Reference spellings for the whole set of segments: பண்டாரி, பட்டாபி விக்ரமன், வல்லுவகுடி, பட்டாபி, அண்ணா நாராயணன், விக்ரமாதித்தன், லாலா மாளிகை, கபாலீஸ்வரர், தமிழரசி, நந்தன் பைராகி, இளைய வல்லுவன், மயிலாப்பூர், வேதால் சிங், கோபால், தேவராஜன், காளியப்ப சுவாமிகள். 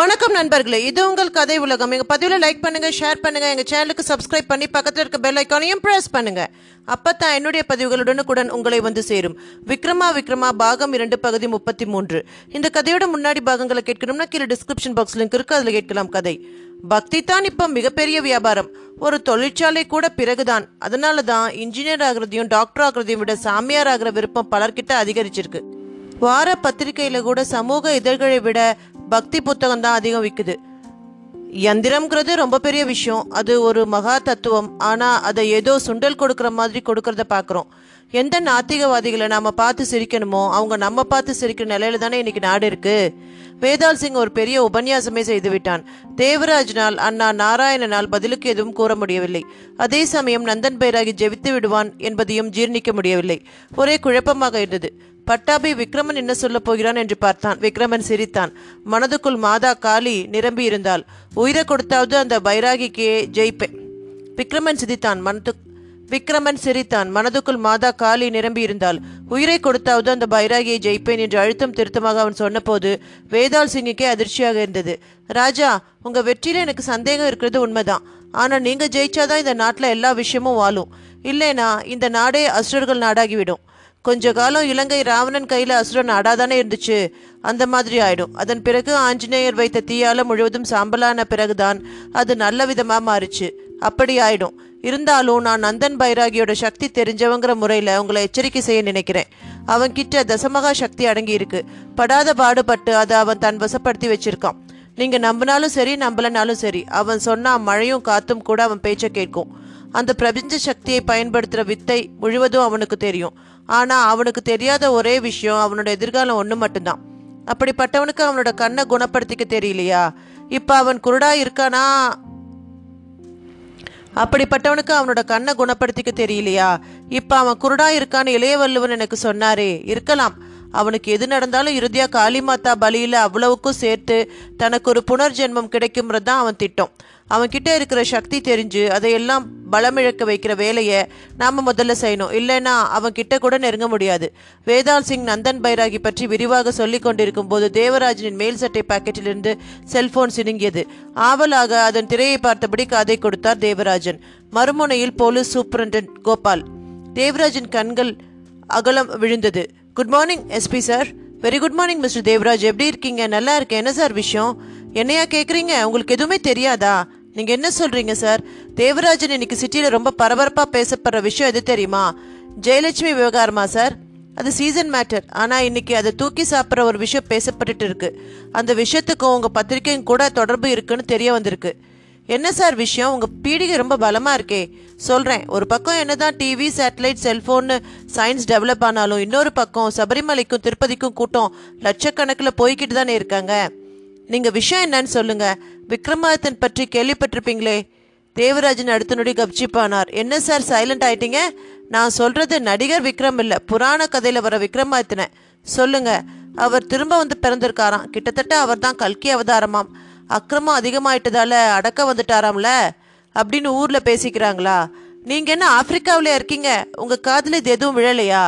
வணக்கம் நண்பர்களே, இது உங்கள் கதை உலகம். எங்கள் பதிவில் லைக் பண்ணுங்கள், ஷேர் பண்ணுங்கள், எங்கள் சேனலுக்கு சப்ஸ்கிரைப் பண்ணி பக்கத்தில் இருக்க பெல் ஐக்கானையும் ப்ரெஸ் பண்ணுங்கள். அப்போ தான் என்னுடைய பதிவுகளுடனுக்குடன் உங்களை வந்து சேரும். விக்ரமா பாகம் 2 பகுதி 33. இந்த கதையோட முன்னாடி பாகங்களை கேட்கணும்னா கீழே டிஸ்கிரிப்ஷன் பாக்ஸ் லிங்க் இருக்குது, அதில் கேட்கலாம். கதை பக்தி தான் இப்போ மிகப்பெரிய வியாபாரம். ஒரு தொழிற்சாலை கூட பிறகுதான். அதனால தான் இன்ஜினியர் ஆகிறதையும் டாக்டர் ஆகிறதையும் விட சாமியார் ஆகிற விருப்பம் பலர்கிட்ட அதிகரிச்சிருக்கு. வார பத்திரிகையில் கூட சமூக இதழ்களை விட பக்தி புத்தகம் தான் அதிகம் விற்குது. யந்திரம்ங்கிறது ரொம்ப பெரிய விஷயம், அது ஒரு மகா தத்துவம். ஆனால் அதை ஏதோ சுண்டல் கொடுக்குற மாதிரி கொடுக்கறத பார்க்குறோம். எந்த நாத்திகவாதிகளை நாம் பார்த்து சிரிக்கணுமோ அவங்க நம்ம பார்த்து சிரிக்கிற நிலையில தானே இன்றைக்கி நாடு இருக்குது. வேதால் சிங் ஒரு பெரிய உபன்யாசமே செய்து விட்டான். தேவராஜனால் அண்ணா நாராயணனால் பதிலுக்கு எதுவும் கூற முடியவில்லை. அதே சமயம் நந்தன் பைராகி ஜெபித்து விடுவான் என்பதையும் ஜீர்ணிக்க முடியவில்லை. ஒரே குழப்பமாக இருந்தது. பட்டாபி விக்ரமன் என்ன சொல்ல போகிறான் என்று பார்த்தான். விக்ரமன் சிரித்தான். மனதுக்குள் மாதா காளி நிரம்பி இருந்தாள். உயிரை கொடுத்தாவது அந்த பைராகிக்கே ஜெயிப்பேன். விக்ரமன் சிரித்தான் மனதுக்குள் மாதா காளி நிரம்பி இருந்தாள். உயிரை கொடுத்தாவது அந்த பைராகியை ஜெயிப்பேன் என்று அழுத்தம் திருத்தமாக அவன் சொன்னபோது வேதால் சிங்குக்கே அதிர்ச்சியாக இருந்தது. ராஜா, உங்க வெற்றியில எனக்கு சந்தேகம் இருக்கிறது உண்மைதான். ஆனா நீங்க ஜெயிச்சாதான் இந்த நாட்டில் எல்லா விஷயமும் வாழும். இல்லைனா இந்த நாடே அசுரர்கள் நாடாகிவிடும். கொஞ்ச காலம் இலங்கை ராவணன் கையில் அசுரன் ஆடாதானே இருந்துச்சு, அந்த மாதிரி ஆயிடும். அதன் பிறகு ஆஞ்சநேயர் வைத்த தீயால முழுவதும் சாம்பலான பிறகுதான் அது நல்ல விதமாக மாறிச்சு. அப்படி ஆயிடும். இருந்தாலும் நான் நந்தன் பைராகியோட சக்தி தெரிஞ்சவங்கிற முறையில் உங்களை எச்சரிக்கை செய்ய நினைக்கிறேன். அவன் கிட்ட தசமகா சக்தி அடங்கி இருக்கு. படாத பாடுபட்டு அதை அவன் தன் வசப்படுத்தி வச்சிருக்கான். நீங்க நம்பினாலும் சரி நம்பலனாலும் சரி, அவன் சொன்னா மழையும் காத்தும் கூட அவன் பேச்சை கேட்கும். அந்த பிரபஞ்ச சக்தியை பயன்படுத்துகிற வித்தை முழுவதும் அவனுக்கு தெரியும். ஆனால் அவனுக்கு தெரியாத ஒரே விஷயம் அவனோட எதிர்காலம் ஒன்று மட்டும்தான். அப்படிப்பட்டவனுக்கு அவனோட கண்ணை குணப்படுத்திக்க தெரியலையா? இப்போ அவன் குருடா இருக்கானா? இளைய வல்லுவன் எனக்கு சொன்னாரே. இருக்கலாம். அவனுக்கு எது நடந்தாலும் இறுதியாக காளிமாதா பலியில் அவ்வளவுக்கும் சேர்த்து தனக்கு ஒரு புனர்ஜென்மம் கிடைக்கும்ன்றது தான் அவன் திட்டம். அவன்கிட்ட இருக்கிற சக்தி தெரிஞ்சு அதையெல்லாம் பலமிழக்க வைக்கிற வேலையை நாம் முதல்ல செய்யணும். இல்லைன்னா அவன்கிட்ட கூட நெருங்க முடியாது. வேதால் சிங் நந்தன் பைராகி பற்றி விரிவாக சொல்லி கொண்டிருக்கும் போது தேவராஜனின் மேல் சட்டை பாக்கெட்டிலிருந்து செல்போன் சினுங்கியது. ஆவலாக அதன் திரையை பார்த்தபடி காதை கொடுத்தார் தேவராஜன். மறுமுனையில் போலீஸ் சூப்பரண்டன்ட் கோபால். தேவராஜன் கண்கள் அகலம் விழுந்தது. Good morning SP sir. Very good morning mister Devaraj. எப்படி இருக்கீங்க? நல்லா இருக்கேன். என்ன சார் விஷயம்? என்னையா கேட்குறீங்க? உங்களுக்கு எதுவுமே தெரியாதா? நீங்கள் என்ன சொல்கிறீங்க சார்? தேவராஜன் இன்னைக்கு சிட்டியில் ரொம்ப பரபரப்பாக பேசப்படுற விஷயம் எது தெரியுமா? ஜெயலட்சுமி விவகாரமா சார்? அது சீசன் மேட்டர். ஆனால் இன்றைக்கி அதை தூக்கி சாப்பிட்ற ஒரு விஷயம் பேசப்பட்டுட்டு இருக்குது. அந்த விஷயத்துக்கும் உங்கள் பத்திரிக்கையும் கூட தொடர்பு இருக்குன்னு தெரிய வந்திருக்கு. என்ன சார் விஷயம்? உங்கள் பீடிகை ரொம்ப பலமாக இருக்கே. சொல்கிறேன். ஒரு பக்கம் என்ன தான் டிவி, சேட்டலைட், செல்ஃபோன்னு சயின்ஸ் டெவலப் ஆனாலும் இன்னொரு பக்கம் சபரிமலைக்கும் திருப்பதிக்கும் கூட்டம் லட்சக்கணக்கில் போய்கிட்டு தானே இருக்காங்க. நீங்கள் விஷயம் என்னன்னு சொல்லுங்கள். விக்ரமாதித்தன் பற்றி கேள்விப்பட்டிருப்பீங்களே. தேவராஜன் அடுத்தனுடைய கப்சிப்பானார். என்ன சார் சைலண்ட் ஆகிட்டீங்க? நான் சொல்கிறது நடிகர் விக்ரம் இல்லை, புராண கதையில் வர விக்ரமாதித்தனை. சொல்லுங்கள். அவர் திரும்ப வந்து பிறந்திருக்காராம். கிட்டத்தட்ட அவர் தான் கல்கி அவதாரமாம். அக்கிரமம் அதிகமாயிட்டதால அடக்க வந்துட்டாராம்ல அப்படின்னு ஊரில் பேசிக்கிறாங்களா? நீங்கள் என்ன ஆப்பிரிக்காவில் இருக்கீங்க? உங்கள் காதில் இது எதுவும் விழலையா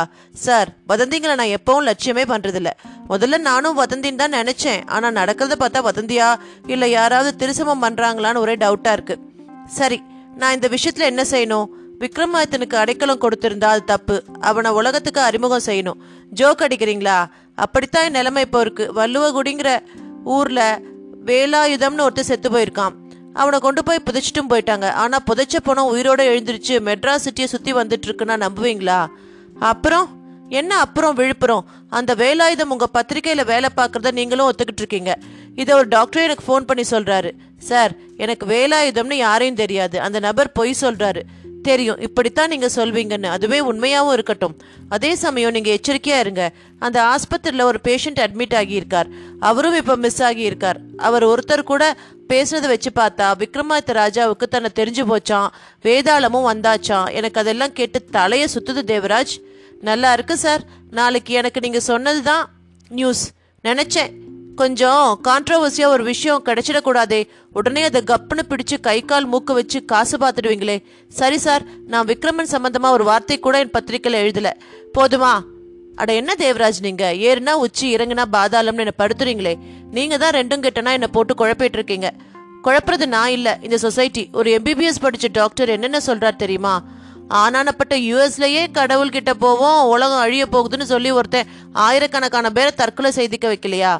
சார்? வதந்திங்களை நான் எப்பவும் லட்சியமே பண்ணுறதில்ல. முதல்ல நானும் வதந்தின்னு தான் நினச்சேன். ஆனால் நடக்கிறத பார்த்தா வதந்தியா இல்லை யாராவது திருசமம் பண்ணுறாங்களான்னு ஒரே டவுட்டாக இருக்குது. சரி, நான் இந்த விஷயத்தில் என்ன செய்யணும்? விக்ரமாதித்தனுக்கு அடைக்கலம் கொடுத்துருந்தா அது தப்பு. அவனை உலகத்துக்கு அறிமுகம் செய்யணும். ஜோக் அடிக்கிறீங்களா? அப்படித்தான் என் நிலைமை இப்போ இருக்குது. வல்லுவகுடிங்கிற ஊரில் வேலாயுதம்னு ஒருத்தர் செத்து போயிருக்கான். அவனை கொண்டு போய் புதைச்சிட்டும் போயிட்டாங்க. ஆனால் புதைச்ச போனால் உயிரோடு எழுந்திருச்சு மெட்ராஸ் சிட்டியை சுற்றி வந்துட்டுருக்குன்னா நம்புவீங்களா? அப்புறம் என்ன? அப்புறம் விழுப்புரம் அந்த வேலாயுதம் உங்கள் பத்திரிக்கையில் வேலை பார்க்குறத நீங்களும் ஒத்துக்கிட்டு இருக்கீங்க. இதை ஒரு டாக்டரே எனக்கு ஃபோன் பண்ணி சொல்கிறாரு. சார், எனக்கு வேலாயுதம்னு யாரையும் தெரியாது. அந்த நபர் பொய் சொல்கிறாரு. தெரியும், இப்படித்தான் நீங்கள் சொல்வீங்கன்னு. அதுவே உண்மையாகவும் இருக்கட்டும். அதே சமயம் நீங்கள் எச்சரிக்கையாக இருங்க. அந்த ஆஸ்பத்திரியில் ஒரு பேஷண்ட் அட்மிட் ஆகியிருக்கார். அவரும் இப்போ மிஸ் ஆகியிருக்கார். அவர் ஒருத்தர் கூட பேசுனதை வச்சு பார்த்தா விக்ரமாதித்த ராஜாவுக்கு தன்னை தெரிஞ்சு போச்சான், வேதாளமும் வந்தாச்சான். எனக்கு அதெல்லாம் கேட்டு தலையை சுற்றுது தேவராஜ். நல்லா இருக்கு சார். நாளைக்கு எனக்கு நீங்கள் சொன்னது தான் நியூஸ். நினச்சேன் கொஞ்சம் கான்ட்ரவர்சியாக ஒரு விஷயம் கிடைச்சிடக்கூடாதே, உடனே அதை கப்புன்னு பிடிச்சு கை கால் மூக்க வச்சு காசு பார்த்துடுவீங்களே. சரி சார், நான் விக்ரமன் சம்பந்தமாக ஒரு வார்த்தை கூட என் பத்திரிக்கையில் எழுதலை. போதுமா? அட என்ன தேவராஜ், நீங்க ஏறுனா உச்சி இறங்குனா பாதாளம்னு என்னை படுத்துறீங்களே. நீங்க தான் ரெண்டும் கிட்டனா என்னை போட்டு குழப்பிட்டு இருக்கீங்க. குழப்பறது நான் இல்லை, இந்த சொசைட்டி. ஒரு எம்பிபிஎஸ் படித்த டாக்டர் என்னென்ன சொல்றார் தெரியுமா? ஆனானப்பட்ட யூஎஸ்லயே கடவுள்கிட்ட போவோம், உலகம் அழிய போகுதுன்னு சொல்லி ஒருத்தன் ஆயிரக்கணக்கான பேரை தற்கொலை செய்திக்க வைக்கலையா?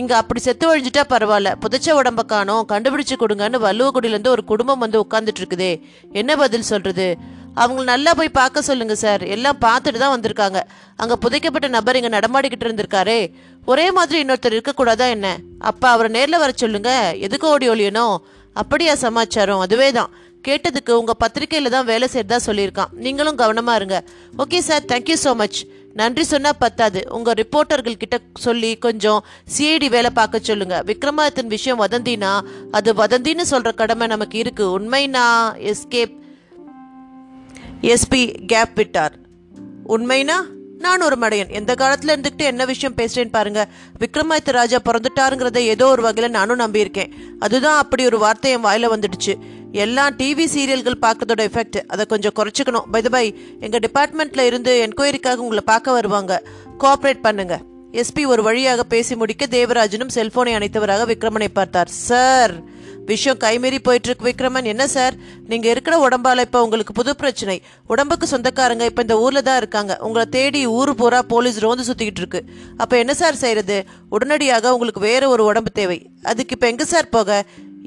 இங்கே அப்படி செத்து ஒழிஞ்சிட்டா பரவாயில்ல, புதைச்ச உடம்ப காணோம், கண்டுபிடிச்சு கொடுங்கன்னு வல்லுவகுடியிலேருந்து ஒரு குடும்பம் வந்து உட்காந்துட்டு இருக்குதே. என்ன பதில் சொல்றது? அவங்களை நல்லா போய் பார்க்க சொல்லுங்க சார். எல்லாம் பார்த்துட்டு தான் வந்திருக்காங்க. அங்கே புதைக்கப்பட்ட நபர் இங்கே நடமாடிக்கிட்டு இருந்திருக்காரே, ஒரே மாதிரி இன்னொருத்தர் இருக்கக்கூடாதா என்ன? அப்பா அவரை நேரில் வர சொல்லுங்க. எதுக்கு ஓடி ஒழியணும்? அப்படியா சமாச்சாரம்? அதுவே தான் கேட்டதுக்கு உங்கள் பத்திரிக்கையில் தான் வேலை செய்கிறதா சொல்லியிருக்கான். நீங்களும் கவனமாக இருங்க. Okay sir, thank you so much. நன்றி சொன்னால் பத்தாது, உங்கள் ரிப்போர்ட்டர்கள் கிட்ட சொல்லி கொஞ்சம் சிஐடி வேலை பார்க்க சொல்லுங்கள். விக்ரமாதித்தன் விஷயம் வதந்தினா அது வதந்தின்னு சொல்கிற கடமை நமக்கு இருக்குது. உண்மைனா எஸ்கேப் எஸ்பி கேப் விட்டார். உண்மைனா நான் ஒரு மடையன். எந்த காலத்தில் இருந்துக்கிட்டு என்ன விஷயம் பேசுகிறேன்னு பாருங்கள். விக்ரமாதித்த ராஜா பிறந்துட்டாருங்கிறத ஏதோ ஒரு வகையில் நானும் நம்பியிருக்கேன். அதுதான் அப்படி ஒரு வார்த்தை என் வாயில் வந்துடுச்சு. எல்லாம் டிவி சீரியல்கள் பார்க்குறதோட எஃபெக்ட், அதை கொஞ்சம் குறைச்சிக்கணும். பை தி பை, எங்கள் டிபார்ட்மெண்ட்டில் இருந்து என்கொயரிக்காக உங்களை பார்க்க வருவாங்க, கோஆப்ரேட் பண்ணுங்க. எஸ்பி ஒரு வழியாக பேசி முடிக்க தேவராஜனும் செல்போனை அணைத்தவராக விக்ரமனை பார்த்தார். சார், விஷயம் கைமீறி போயிட்டு இருக்கு. விக்ரமன், என்ன சார்? நீங்கள் இருக்கிற உடம்பால் இப்போ உங்களுக்கு புது பிரச்சனை. உடம்புக்கு சொந்தக்காரங்க இப்போ இந்த ஊரில் தான் இருக்காங்க. உங்களை தேடி ஊர் பூரா போலீஸ் ரோந்து சுற்றிக்கிட்டு இருக்கு. அப்போ என்ன சார் செய்கிறது? உடனடியாக உங்களுக்கு வேற ஒரு உடம்பு தேவை. அதுக்கு இப்போ எங்கே சார் போக?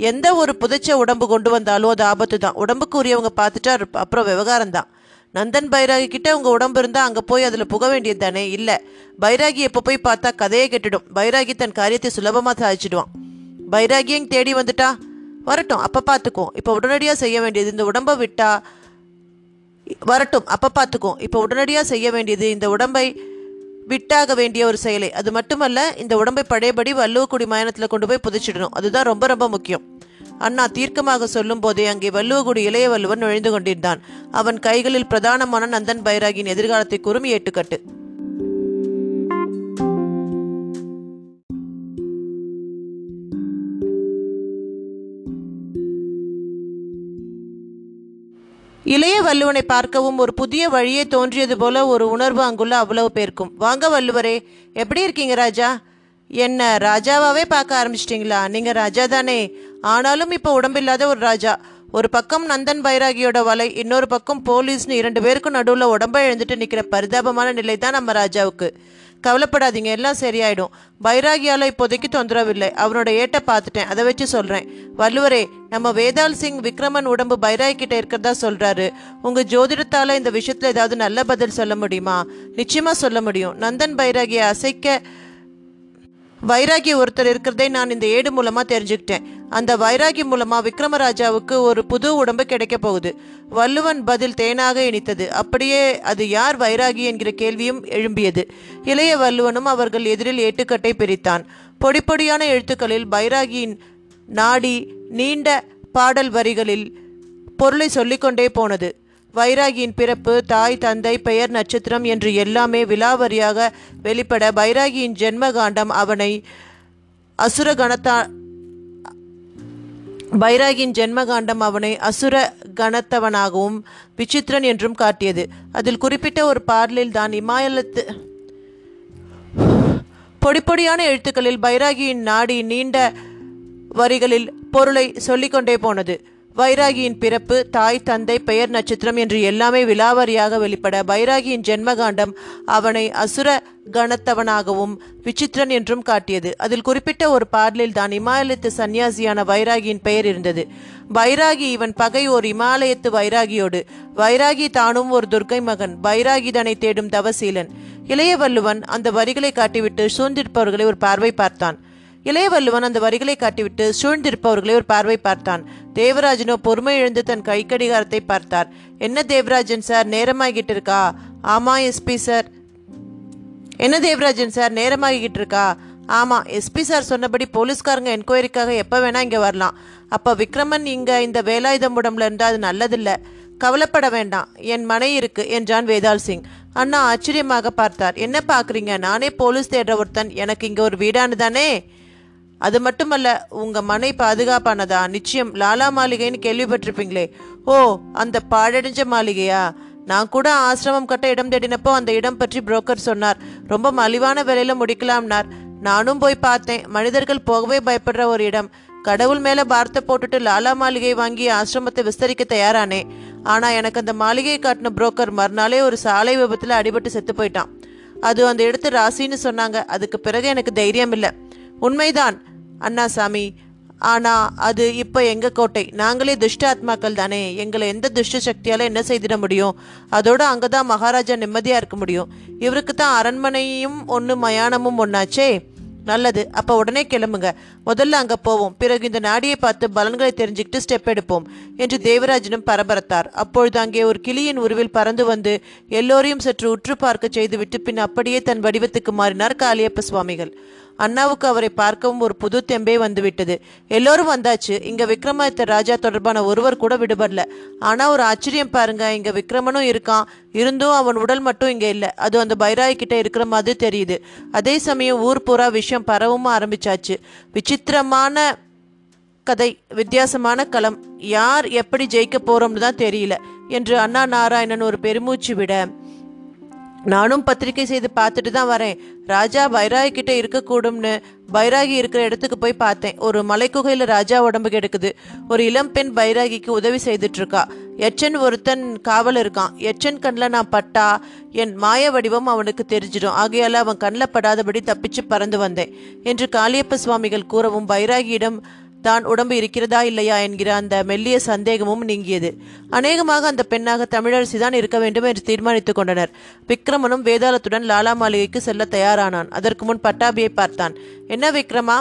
எந்த ஒரு புதைச்ச உடம்பு கொண்டு வந்தாலும் அது ஆபத்து தான். உடம்புக்கு உரியவங்க பார்த்துட்டா அப்புறம் விவகாரம் தான். நந்தன் பைராகி கிட்ட உங்கள் உடம்பு இருந்தால் அங்கே போய் அதில் புக வேண்டியது தானே? இல்லை, பைராகி எப்போ போய் பார்த்தா கதையே கெட்டுடும். பைராகி தன் காரியத்தை சுலபமாக சாதிச்சிடுவான். பைராகியங்க தேடி வந்துட்டா வரட்டும், அப்போ பார்த்துக்கும். இப்போ உடனடியாக செய்ய வேண்டியது இந்த உடம்பை விட்டா வரட்டும், அப்போ பார்த்துக்கும். இப்போ உடனடியாக செய்ய வேண்டியது இந்த உடம்பை விட்டாக வேண்டிய ஒரு செயலை. அது மட்டுமல்ல, இந்த உடம்பை பழையபடி வல்லுவகுடி மயானத்தில் கொண்டு போய் புதைச்சிடணும். அதுதான் ரொம்ப ரொம்ப முக்கியம். அண்ணா தீர்க்கமாக சொல்லும் போதே அங்கே வல்லுவகுடி இளைய வல்லுவன் நுழைந்து கொண்டிருந்தான். அவன் கைகளில் பிரதானமான நந்தன் பைராகியின் எதிர்காலத்தை கூறும் ஏட்டுக்கட்டு. இளைய வல்லுவனை பார்க்கவும் ஒரு புதிய வழியே தோன்றியது போல ஒரு உணர்வு அங்குள்ள அவ்வளவு பேருக்கும். வாங்க வல்லுவரே, எப்படி இருக்கீங்க ராஜா? என்ன ராஜாவாகவே பார்க்க ஆரம்பிச்சிட்டிங்களா? நீங்கள் ராஜா தானே, ஆனாலும் இப்போ உடம்பில்லாத ஒரு ராஜா. ஒரு பக்கம் நந்தன் பைராகியோட வலை, இன்னொரு பக்கம் போலீஸ்னு இரண்டு பேருக்கும் நடுவில் உடம்பை எழுந்துட்டு நிற்கிற பரிதாபமான நிலை தான் நம்ம ராஜாவுக்கு. கவலைப்படாதீங்க, எல்லாம் சரியாயிடும். பைராகியால் இப்போதைக்கு தொந்தரவு இல்லை. அவனோட ஏட்டை பார்த்துட்டேன், அதை வச்சு சொல்கிறேன். வல்லுவரே, நம்ம வேதால் சிங் விக்ரமன் உடம்பு பைராகி கிட்ட இருக்கிறதா சொல்கிறாரு. உங்கள் ஜோதிடத்தால் இந்த விஷயத்தில் ஏதாவது நல்ல பதில் சொல்ல முடியுமா? நிச்சயமாக சொல்ல முடியும். நந்தன் பைராகியை அசைக்க வைராகி ஒருத்தர் இருக்கிறதே நான் இந்த ஏடு மூலமாக தெரிஞ்சுக்கிட்டேன். அந்த வைராகி மூலமாக விக்ரமராஜாவுக்கு ஒரு புது உடம்பு கிடைக்க போகுது. வல்லுவன் பதில் தேனாக இனித்தது. அப்படியே அது யார் வைராகி என்கிற கேள்வியும் எழும்பியது. இளைய வல்லுவனும் அவர்கள் எதிரில் ஏட்டுக்கட்டை பிரித்தான். பொடிப்பொடியான எழுத்துக்களில் பைராகியின் நாடி நீண்ட பாடல் வரிகளில் பொருளை சொல்லிக்கொண்டே போனது. பைராகியின் பிறப்பு, தாய், தந்தை, பெயர், நட்சத்திரம் என்று எல்லாமே விலாவரியாக வெளிப்பட பைராகியின் ஜென்மகாண்டம் அவனை அசுர கணத்தவனாகவும் விசித்திரன் என்றும் காட்டியது. அதில் குறிப்பிட்ட ஒரு பாடலில் தான் இமாயலத்து பொடிப்பொடியான எழுத்துக்களில் பைராகியின் நாடி நீண்ட வரிகளில் பொருளை சொல்லிக்கொண்டே போனது. பைராகியின் பிறப்பு, தாய், தந்தை, பெயர், நட்சத்திரம் என்று எல்லாமே விலாவரியாக வெளிப்பட பைராகியின் ஜென்மகாண்டம் அவனை அசுர கணத்தவனாகவும் விசித்திரன் என்றும் காட்டியது. அதில் குறிப்பிட்ட ஒரு பாடலில் தான் இமாலயத்து சன்னியாசியான பைராகியின் பெயர் இருந்தது. பைராகி இவன் பகை ஒரு இமாலயத்து வைராகியோடு. பைராகி தானும் ஒரு துர்க்கை மகன். பைராகி தன்னை தேடும் தவசீலன். இளைய வல்லுவன் அந்த வரிகளை காட்டிவிட்டு சூழ்ந்திருப்பவர்களை ஒரு பார்வை பார்த்தான். தேவராஜனோ பொறுமை எழுந்து தன் கை கடிகாரத்தை பார்த்தார். என்ன தேவராஜன் சார், நேரமாகிட்டு இருக்கா? ஆமா எஸ்பி சார். என்ன தேவராஜன் சார், நேரமாகிட்டு இருக்கா? ஆமா எஸ்பி சார் சொன்னபடி போலீஸ்காரங்க என்கொயரிக்காக எப்போ வேணா இங்கே வரலாம். அப்போ விக்ரமன் இங்கே இந்த வேலாயுதம் உடம்புல இருந்தால் அது நல்லதில்லை. கவலைப்பட வேண்டாம், என் மனை இருக்கு என்றான் வேதால் சிங். அண்ணா ஆச்சரியமாக பார்த்தார். என்ன பார்க்குறீங்க? நானே போலீஸ் தேடுற ஒருத்தன். எனக்கு இங்கே ஒரு வீடானு தானே? அது மட்டுமல்ல, உங்கள் மனை பாதுகாப்பானதா? நிச்சயம். லாலா மாளிகைன்னு கேள்விப்பட்டிருப்பீங்களே. ஓ, அந்த பாழடைஞ்ச மாளிகையா? நான் கூட ஆசிரமம் கட்ட இடம் தேடினப்போ அந்த இடம் பற்றி புரோக்கர் சொன்னார். ரொம்ப மலிவான விலையில் முடிக்கலாம்னார். நானும் போய் பார்த்தேன். மனிதர்கள் போகவே பயப்படுற ஒரு இடம். கடவுள் மேலே பார்த்த போட்டுட்டு லாலா மாளிகை வாங்கி ஆசிரமத்தை விஸ்தரிக்க தயாரானே. ஆனால் எனக்கு அந்த மாளிகையை காட்டின புரோக்கர் மறுநாளே ஒரு சாலை விபத்தில் அடிபட்டு செத்து போயிட்டான். அது அந்த இடத்து ராசின்னு சொன்னாங்க. அதுக்கு பிறகு எனக்கு தைரியம் இல்லை. உண்மைதான் அண்ணாசாமி, ஆனால் அது இப்போ எங்கள் கோட்டை. நாங்களே துஷ்ட ஆத்மாக்கள் தானே. எங்களை எந்த துஷ்ட சக்தியால் என்ன செய்திட முடியும்? அதோடு அங்கே தான் மகாராஜா நிம்மதியாக இருக்க முடியும். இவருக்கு தான் அரண்மனையும் ஒன்று மயானமும் ஒன்றாச்சே. நல்லது, அப்போ உடனே கிளம்புங்க. முதல்ல அங்கே போவோம், பிறகு இந்த நாடியை பார்த்து பலன்களை தெரிஞ்சுக்கிட்டு ஸ்டெப் எடுப்போம் என்று தேவராஜனும் பரபரத்தார். அப்பொழுது அங்கே ஒரு கிளியின் உருவில் பறந்து வந்து எல்லோரையும் சற்று உற்று பார்க்க செய்துவிட்டு பின் அப்படியே தன் வடிவத்துக்கு மாறினார் காளியப்ப சுவாமிகள். அண்ணாவுக்கு அவரை பார்க்கவும் ஒரு புது தெம்பே வந்துவிட்டது. எல்லோரும் வந்தாச்சு. இங்கே விக்ரமாதித்த ராஜா தொடர்பான ஒருவர் கூட விடுபடல. ஆனால் ஒரு ஆச்சரியம் பாருங்க, இங்கே விக்ரமனும் இருக்கான். இருந்தும் அவன் உடல் மட்டும் இங்கே இல்லை. அது அந்த பைராகி கிட்ட இருக்கிற மாதிரி தெரியுது. அதே சமயம் ஊர் பூரா விஷயம் பரவும் ஆரம்பிச்சாச்சு. விசித்திரமான கதை, வித்தியாசமான களம். யார் எப்படி ஜெயிக்க போறோம்னு தான் தெரியல என்று அண்ணா நாராயணன் ஒரு பெருமூச்சு விட, நானும் பத்திரிக்கை செய்து பார்த்துட்டு தான் வரேன். ராஜா பைராகி கிட்ட இருக்கக்கூடும்னு பைராகி இருக்கிற இடத்துக்கு போய் பார்த்தேன். ஒரு மலைக்குகையில் ராஜா உடம்பு கெடுக்குது. ஒரு இளம்பெண் பைராகிக்கு உதவி செய்துட்டு இருக்கா. எச்சன் ஒருத்தன் காவல் இருக்கான். எச்சன் கண்ணில் நான் பட்டா என் மாய வடிவம் அவனுக்கு தெரிஞ்சிடும். ஆகையால் அவன் கண்ணில் படாதபடி தப்பிச்சு பறந்து வந்தேன் என்று காளியப்ப சுவாமிகள் கூறவும் பைராகியிடம் தான் உடம்பு இருக்கிறதா இல்லையா என்கிற அந்த மெல்லிய சந்தேகமும் நீங்கியது. அநேகமாக அந்த பெண்ணாக தமிழரசி தான் இருக்க வேண்டும் என்று தீர்மானித்துக் கொண்டனர். விக்ரமனும் வேதாளத்துடன் லாலா மாளிகைக்கு செல்ல தயாரானான். அதற்கு முன் பட்டாபியை பார்த்தான். என்ன விக்ரமா,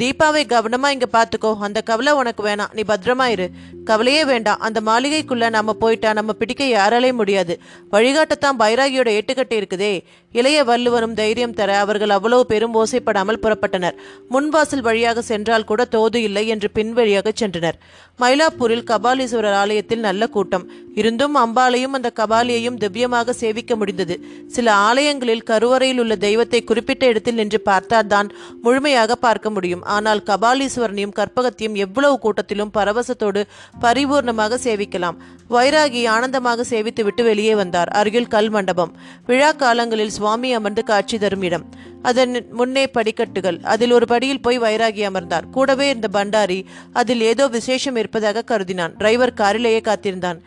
தீபாவை கவனமா இங்க பாத்துக்கோ. அந்த கவலை உனக்கு வேணாம். நீ பத்திரமா இரு. கவலையே வேண்டாம். அந்த மாளிகைக்குள்ள நம்ம போயிட்டா நம்ம பிடிக்க யாராலே முடியாது. வழிகாட்டத்தான் பைராகியோட ஏட்டுக்கட்டு இருக்குதே. இளைய வல்லுவனும் தைரியம் தர அவர்கள் அவ்வளவு பெரும் ஓசைப்படாமல் புறப்பட்டனர். முன்வாசல் வழியாக சென்றால் கூட தோது இல்லை என்று பின்வழியாக சென்றனர். மயிலாப்பூரில் கபாலீஸ்வரர் ஆலயத்தில் நல்ல கூட்டம். இருந்தும் அம்பாலையும் அந்த கபாலியையும் திவ்யமாக சேவிக்க முடிந்தது. சில ஆலயங்களில் கருவறையில் உள்ள தெய்வத்தை குறிப்பிட்ட இடத்தில் நின்று பார்த்தால்தான் முழுமையாக பார்க்க முடியும். ஆனால் கபாலீஸ்வரனையும் கற்பகத்தையும் எவ்வளவு கூட்டத்திலும் பரவசத்தோடு பரிபூர்ணமாக சேவிக்கலாம். வைராகி ஆனந்தமாக சேவித்து விட்டு வெளியே வந்தார். அருகில் கல் மண்டபம், விழா காலங்களில் சுவாமி அமர்ந்து காட்சி தரும் இடம். அதன் முன்னே படிக்கட்டுகள். அதில் ஒரு படியில் போய் வைராகி அமர்ந்தார். கூடவே இருந்த பண்டாரி அதில் ஏதோ விசேஷம் இருப்பதாக கருதினான். டிரைவர் காரிலேயே காத்திருந்தான்.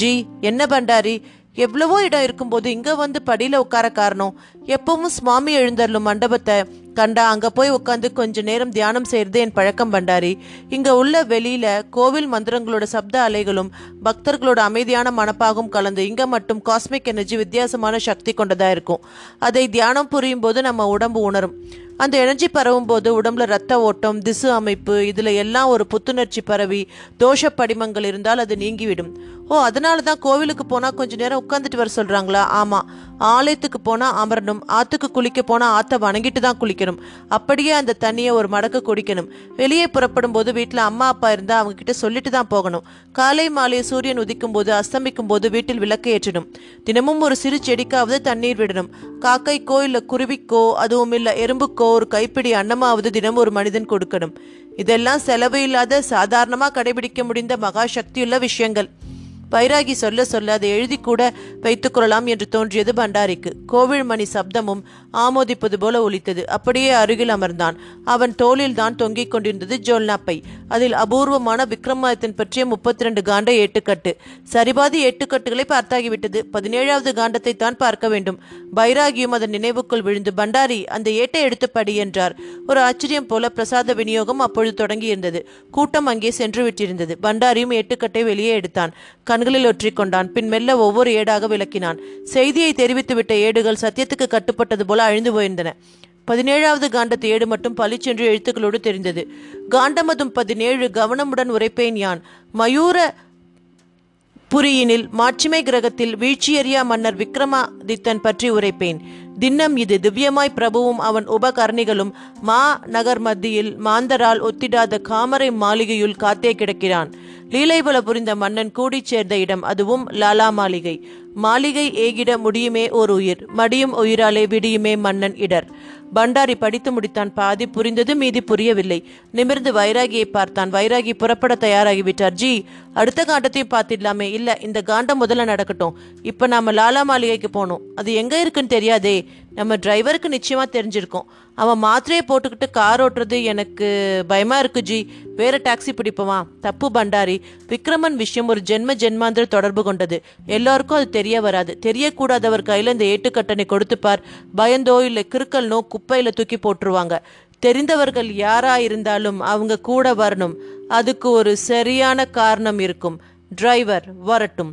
ஜி என்ன பண்டாரி, எவ்வளவோ இடம் இருக்கும்போது இங்கே வந்து படியில் உட்கார காரணம்? எப்பவும் சுவாமி எழுந்தருளும் மண்டபத்தை கண்டா அங்கே போய் உட்காந்து கொஞ்ச நேரம் தியானம் செய்கிறது என் பழக்கம் பண்டாரி. இங்கே உள்ள வெளியில் கோவில் மந்திரங்களோட சப்த அலைகளும் பக்தர்களோட அமைதியான மனப்பாகும் கலந்து இங்கே மட்டும் காஸ்மிக் எனர்ஜி வித்தியாசமான சக்தி கொண்டதாக இருக்கும். அதை தியானம் புரியும் போது நம்ம உடம்பு உணரும். அந்த எனர்ஜி பரவும் போது உடம்புல ரத்த ஓட்டம், திசு அமைப்பு, இதில் எல்லாம் ஒரு புத்துணர்ச்சி பரவி தோஷ படிமங்கள் இருந்தால் அது நீங்கிவிடும். ஓ, அதனால தான் கோவிலுக்கு போனால் கொஞ்ச நேரம் உட்காந்துட்டு வர சொல்கிறாங்களா? ஆமாம். ஆலயத்துக்கு போனால் அமரணும். ஆற்றுக்கு குளிக்க போனால் ஆற்றை வணங்கிட்டு தான் குளிக்கணும். அப்படியே அந்த தண்ணியை ஒரு மடக்கு குடிக்கணும். வெளியே புறப்படும் போது வீட்டில் அம்மா அப்பா இருந்தால் அவங்கக்கிட்ட சொல்லிட்டு தான் போகணும். காலை மாலையை சூரியன் உதிக்கும் போது அஸ்தமிக்கும் போது வீட்டில் விளக்கு ஏற்றணும். தினமும் ஒரு சிறு செடிக்காவது தண்ணீர் விடணும். காக்கைக்கோ இல்லை குருவிக்கோ, அதுவும் இல்லை எறும்புக்கோ ஒரு கைப்பிடி அன்னமாவது தினம் ஒரு மனிதன் கொடுக்கணும். இதெல்லாம் செலவு இல்லாத சாதாரணமாக கடைபிடிக்க முடிந்த மகாசக்தியுள்ள விஷயங்கள். பைராகி சொல்ல சொல்ல அதை எழுதி கூட வைத்துக்கொள்ளலாம் என்று தோன்றியது பண்டாரிக்கு. கோவில் மணி சப்தமும் ஆமோதிப்பது போல ஒலித்தது. அப்படியே அருகில் அமர்ந்தான். அவன் தோளில் தான் தொங்கிக் கொண்டிருந்தது ஜோல்னாப்பை. அதில் அபூர்வமான விக்ரமாதித்தன் பற்றிய 32 காண்ட ஏட்டுக்கட்டு. சரிபாதி ஏட்டுக்கட்டுகளை பார்த்தாகிவிட்டது. 17வது காண்டத்தை தான் பார்க்க வேண்டும். பைராகியும் அதன் நினைவுக்குள் விழுந்து, பண்டாரி அந்த ஏட்டை எடுத்துப்படி என்றார். ஒரு ஆச்சரியம் போல பிரசாத விநியோகம் அப்பொழுது தொடங்கி இருந்தது. கூட்டம் அங்கே சென்று விட்டிருந்தது. பண்டாரியும் ஏட்டுக்கட்டை வெளியே எடுத்தான். கண்களில் ஒற்றிக் கொண்டான். பின் மெல்ல ஒவ்வொரு ஏடாக விளக்கினான். செய்தியை தெரிவித்துவிட்ட ஏடுகள் சத்தியத்துக்கு கட்டுப்பட்டது போல அழிந்து போயிருந்தன. 17வது காண்டத்து ஏடு மட்டும் பளிச்சென்று எழுத்துக்களோடு தெரிந்தது. காண்டமதும் 17 கவனமுடன் உரைப்பேன் யான். மயூர புரியினில் மாட்சிமை கிரகத்தில் வீழ்ச்சியறியா மன்னர் விக்ரமாதித்தன் பற்றி உரைப்பேன். தின்னம் இது திவ்யமாய் பிரபுவும் அவன் உபகர்ணிகளும் மா நகர் மத்தியில் மாந்தரால் ஒத்திடாத காமரை மாளிகையுள் காத்தே கிடக்கிறான். லீலைபல புரிந்த மன்னன் கூடி சேர்ந்த இடம், அதுவும் லாலா மாளிகை. மாளிகை ஏகிட முடியுமே ஓர் உயிர், மடியும் உயிராலே விடியுமே மன்னன் இடர். பண்டாரி படித்து முடித்தான். பாதி புரிந்தது, மீதி புரியவில்லை. நிமிர்ந்து வைராகியை பார்த்தான். வைராகி புறப்பட தயாராகிவிட்டார். ஜி, அடுத்த காண்டத்தையும் பார்த்திடலாமே. இல்ல, இந்த காண்டம் முதல்ல நடக்கட்டும். இப்ப நாம லாலா மாளிகைக்கு போனோம். அது எங்க இருக்குன்னு தெரியாதே. நம்ம டிரைவருக்கு நிச்சயமா தெரிஞ்சிருக்கோம். அவன் மாத்திரையை போட்டுக்கிட்டு கார் ஓட்டுறது எனக்கு பயமா இருக்கு ஜி. வேற டாக்ஸி பிடிப்பவா? தப்பு பண்டாரி. விக்ரமன் விஷயம் ஒரு ஜென்ம ஜென்மாந்திர தொடர்பு கொண்டது. எல்லாருக்கும் அது தெரிய வராது. தெரியக்கூடாதவர் கையில இந்த ஏட்டுக்கட்டனை கொடுத்துப்பார், பயந்தோ இல்லை கிறுக்கல்னோ குப்பையில தூக்கி போட்டுருவாங்க. தெரிந்தவர்கள் யாரா இருந்தாலும் அவங்க கூட வரணும். அதுக்கு ஒரு சரியான காரணம் இருக்கும். டிரைவர் வரட்டும்.